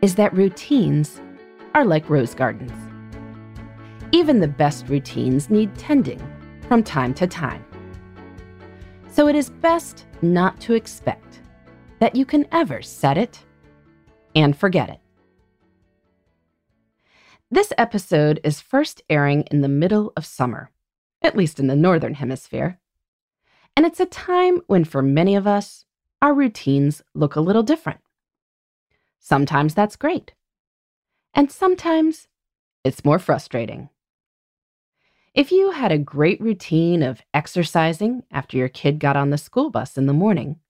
is that routines are like rose gardens. Even the best routines need tending from time to time. So it is best not to expect that you can ever set it and forget it. This episode is first airing in the middle of summer, at least in the Northern Hemisphere. And it's a time when, for many of us, our routines look a little different. Sometimes that's great. And sometimes it's more frustrating. If you had a great routine of exercising after your kid got on the school bus in the morning,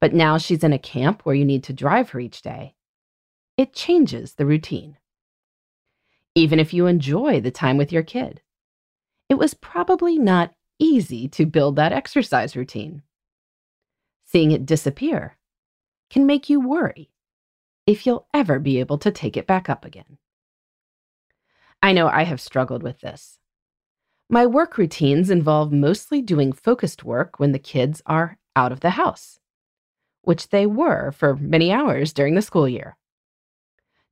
but now she's in a camp where you need to drive her each day, it changes the routine. Even if you enjoy the time with your kid, it was probably not easy to build that exercise routine. Seeing it disappear can make you worry if you'll ever be able to take it back up again. I know I have struggled with this. My work routines involve mostly doing focused work when the kids are out of the house, which they were for many hours during the school year.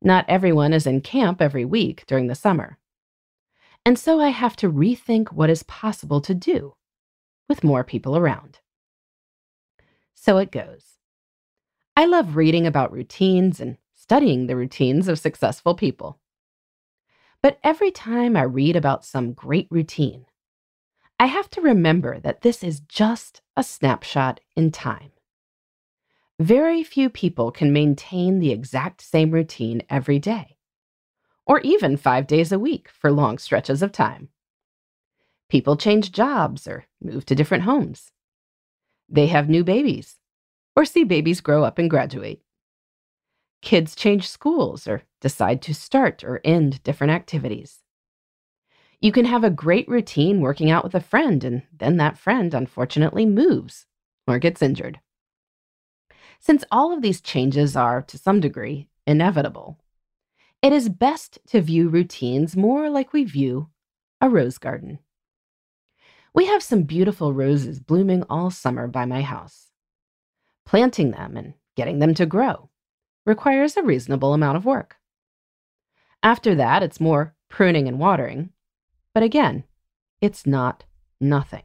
Not everyone is in camp every week during the summer. And so I have to rethink what is possible to do with more people around. So it goes. I love reading about routines and studying the routines of successful people. But every time I read about some great routine, I have to remember that this is just a snapshot in time. Very few people can maintain the exact same routine every day, or even 5 days a week for long stretches of time. People change jobs or move to different homes. They have new babies, or see babies grow up and graduate. Kids change schools or decide to start or end different activities. You can have a great routine working out with a friend, and then that friend unfortunately moves or gets injured. Since all of these changes are, to some degree, inevitable, it is best to view routines more like we view a rose garden. We have some beautiful roses blooming all summer by my house. Planting them and getting them to grow requires a reasonable amount of work. After that, it's more pruning and watering, but again, it's not nothing.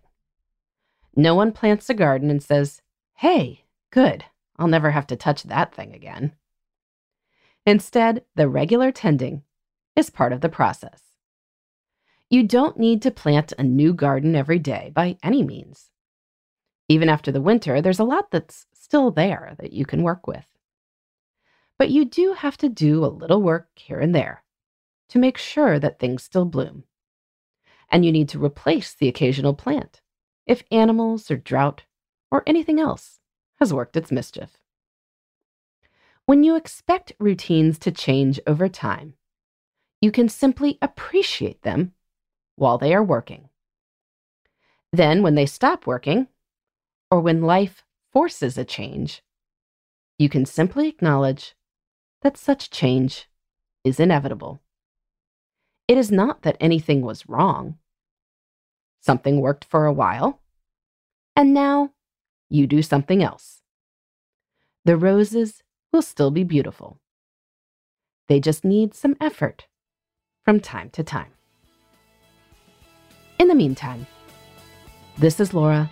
No one plants a garden and says, "Hey, good, I'll never have to touch that thing again." Instead, the regular tending is part of the process. You don't need to plant a new garden every day by any means. Even after the winter, there's a lot that's still there that you can work with. But you do have to do a little work here and there to make sure that things still bloom. And you need to replace the occasional plant if animals or drought or anything else has worked its mischief. When you expect routines to change over time, you can simply appreciate them while they are working. Then when they stop working, or when life forces a change, you can simply acknowledge that such change is inevitable. It is not that anything was wrong. Something worked for a while, and now you do something else. The roses will still be beautiful. They just need some effort from time to time. In the meantime, this is Laura.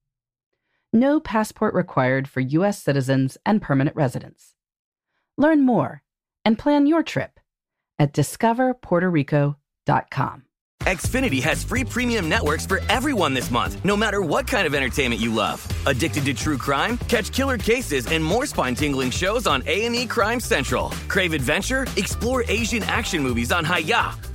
No passport required for U.S. citizens and permanent residents. Learn more and plan your trip at discoverpuertorico.com. Xfinity has free premium networks for everyone this month, no matter what kind of entertainment you love. Addicted to true crime? Catch killer cases and more spine-tingling shows on A&E Crime Central. Crave adventure? Explore Asian action movies on Hayah.